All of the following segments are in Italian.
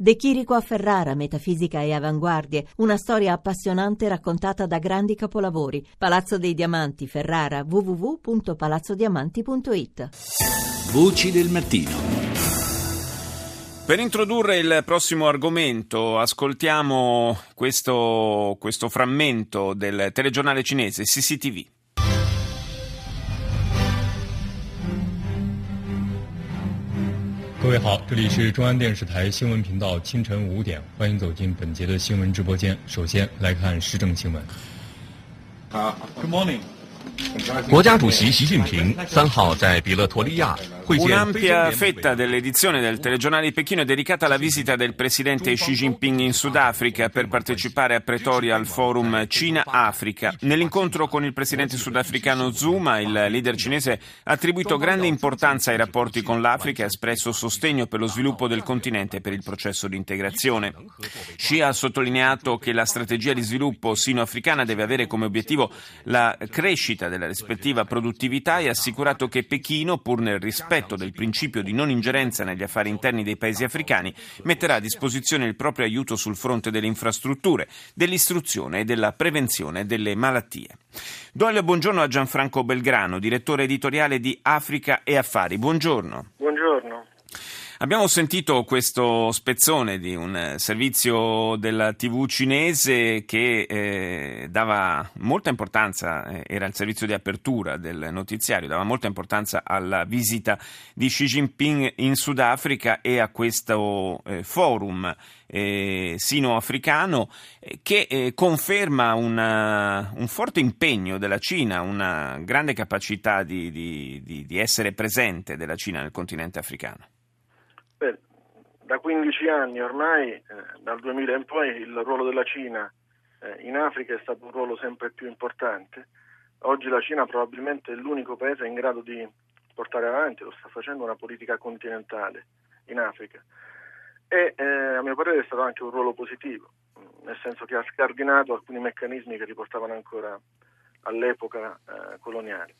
De Chirico a Ferrara, metafisica e avanguardie, una storia appassionante raccontata da grandi capolavori. Palazzo dei Diamanti, Ferrara, www.palazzodiamanti.it. Voci del mattino. Per introdurre il prossimo argomento ascoltiamo questo frammento del telegiornale cinese CCTV. Good morning. 国家主席习近平3号在比勒陀利亚会见。Un'ampia fetta dell'edizione del telegiornale di Pechino è dedicata alla visita del presidente Xi Jinping in Sudafrica per partecipare a Pretoria al forum Cina-Africa. Nell'incontro con il presidente sudafricano Zuma, il leader cinese ha attribuito grande importanza ai rapporti con l'Africa e ha espresso sostegno per lo sviluppo del continente e per il processo di integrazione. Xi ha sottolineato che la strategia di sviluppo sino-africana deve avere come obiettivo la crescita della rispettiva produttività e assicurato che Pechino, pur nel rispetto del principio di non ingerenza negli affari interni dei paesi africani, metterà a disposizione il proprio aiuto sul fronte delle infrastrutture, dell'istruzione e della prevenzione delle malattie. Do il buongiorno a Gianfranco Belgrano, direttore editoriale di Africa e Affari. Buongiorno. Buongiorno. Abbiamo sentito questo spezzone di un servizio della TV cinese che dava molta importanza, era il servizio di apertura del notiziario, dava molta importanza alla visita di Xi Jinping in Sudafrica e a questo forum sino-africano che conferma un forte impegno della Cina, una grande capacità di essere presente della Cina nel continente africano. Da 15 anni ormai, dal 2000 in poi, il ruolo della Cina in Africa è stato un ruolo sempre più importante. Oggi la Cina probabilmente è l'unico paese in grado di portare avanti, lo sta facendo, una politica continentale in Africa. E a mio parere è stato anche un ruolo positivo, nel senso che ha scardinato alcuni meccanismi che riportavano ancora all'epoca coloniale.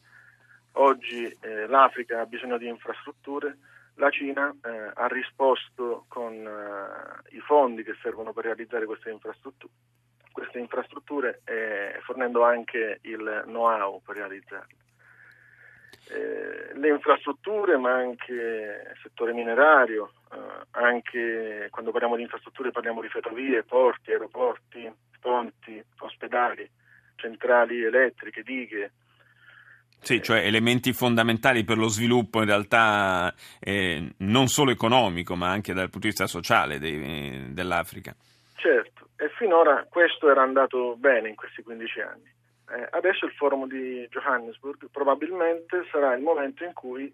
Oggi l'Africa ha bisogno di infrastrutture. La Cina ha risposto con i fondi che servono per realizzare queste infrastrutture fornendo anche il know-how per realizzarle. Le infrastrutture, ma anche il settore minerario, anche quando parliamo di infrastrutture parliamo di ferrovie, porti, aeroporti, ponti, ospedali, centrali elettriche, dighe. Sì, cioè elementi fondamentali per lo sviluppo in realtà non solo economico ma anche dal punto di vista sociale dell'Africa. Certo, e finora questo era andato bene in questi 15 anni. Adesso il forum di Johannesburg probabilmente sarà il momento in cui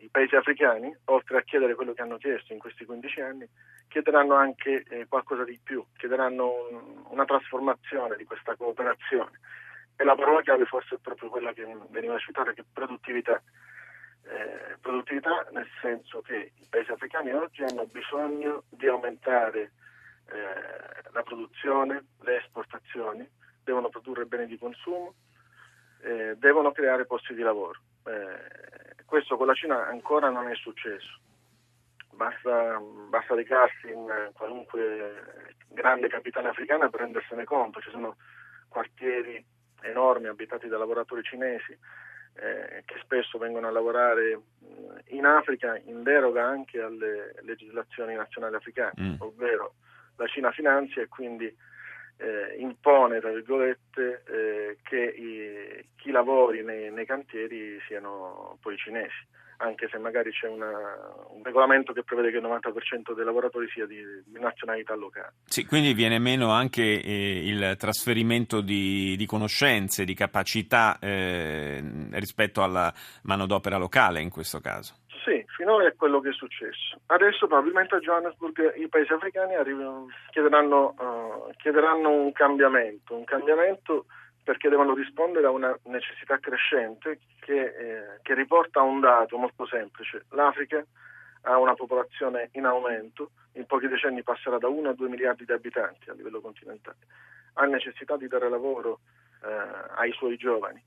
i paesi africani, oltre a chiedere quello che hanno chiesto in questi 15 anni, chiederanno anche qualcosa di più, chiederanno una trasformazione di questa cooperazione. E la parola chiave forse è proprio quella che veniva citata, che produttività. Produttività nel senso che i paesi africani oggi hanno bisogno di aumentare la produzione, le esportazioni, devono produrre beni di consumo, devono creare posti di lavoro. Questo con la Cina ancora non è successo. Basta recarsi in qualunque grande capitale africana per rendersene conto. Ci sono quartieri enormi abitati da lavoratori cinesi che spesso vengono a lavorare in Africa in deroga anche alle legislazioni nazionali africane, ovvero la Cina finanzia e quindi impone, tra virgolette, che chi lavori nei cantieri siano poi cinesi, anche se magari c'è un regolamento che prevede che il 90% dei lavoratori sia di nazionalità locale. Sì, quindi viene meno anche il trasferimento di conoscenze, di capacità rispetto alla manodopera locale in questo caso. Sì, finora è quello che è successo. Adesso probabilmente a Johannesburg i paesi africani chiederanno un cambiamento perché devono rispondere a una necessità crescente che riporta a un dato molto semplice. L'Africa ha una popolazione in aumento, in pochi decenni passerà da 1 a 2 miliardi di abitanti a livello continentale, ha necessità di dare lavoro ai suoi giovani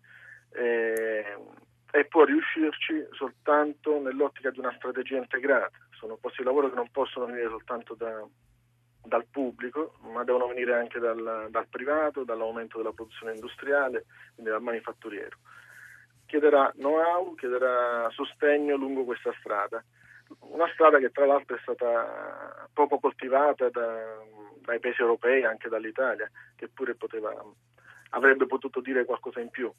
e può riuscirci soltanto nell'ottica di una strategia integrata, sono posti di lavoro che non possono venire soltanto dal pubblico, ma devono venire anche dal privato, dall'aumento della produzione industriale, quindi dal manifatturiero. Chiederà know-how, chiederà sostegno lungo questa strada, una strada che tra l'altro è stata poco coltivata dai paesi europei, anche dall'Italia, che pure avrebbe potuto dire qualcosa in più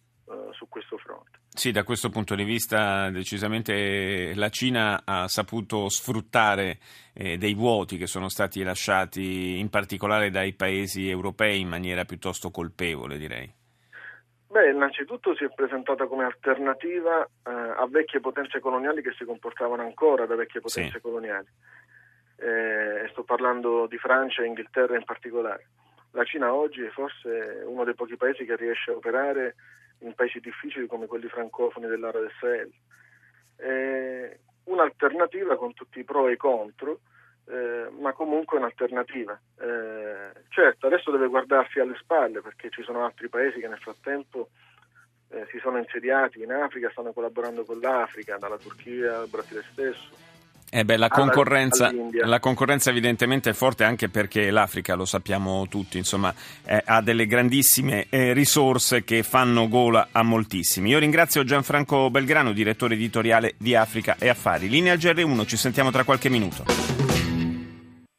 su questo fronte. Sì, da questo punto di vista decisamente la Cina ha saputo sfruttare dei vuoti che sono stati lasciati in particolare dai paesi europei in maniera piuttosto colpevole, direi. Beh, innanzitutto si è presentata come alternativa a vecchie potenze coloniali che si comportavano ancora da vecchie potenze coloniali. Sto parlando di Francia e Inghilterra in particolare. La Cina oggi è forse uno dei pochi paesi che riesce a operare in paesi difficili come quelli francofoni dell'area del Sahel. Un'alternativa con tutti i pro e i contro, ma comunque un'alternativa. Certo, adesso deve guardarsi alle spalle perché ci sono altri paesi che nel frattempo si sono insediati in Africa, stanno collaborando con l'Africa, dalla Turchia al Brasile stesso. La concorrenza evidentemente è forte, anche perché l'Africa, lo sappiamo tutti, insomma, ha delle grandissime risorse che fanno gola a moltissimi. Io ringrazio Gianfranco Belgrano, direttore editoriale di Africa e Affari. Linea GR1, ci sentiamo tra qualche minuto.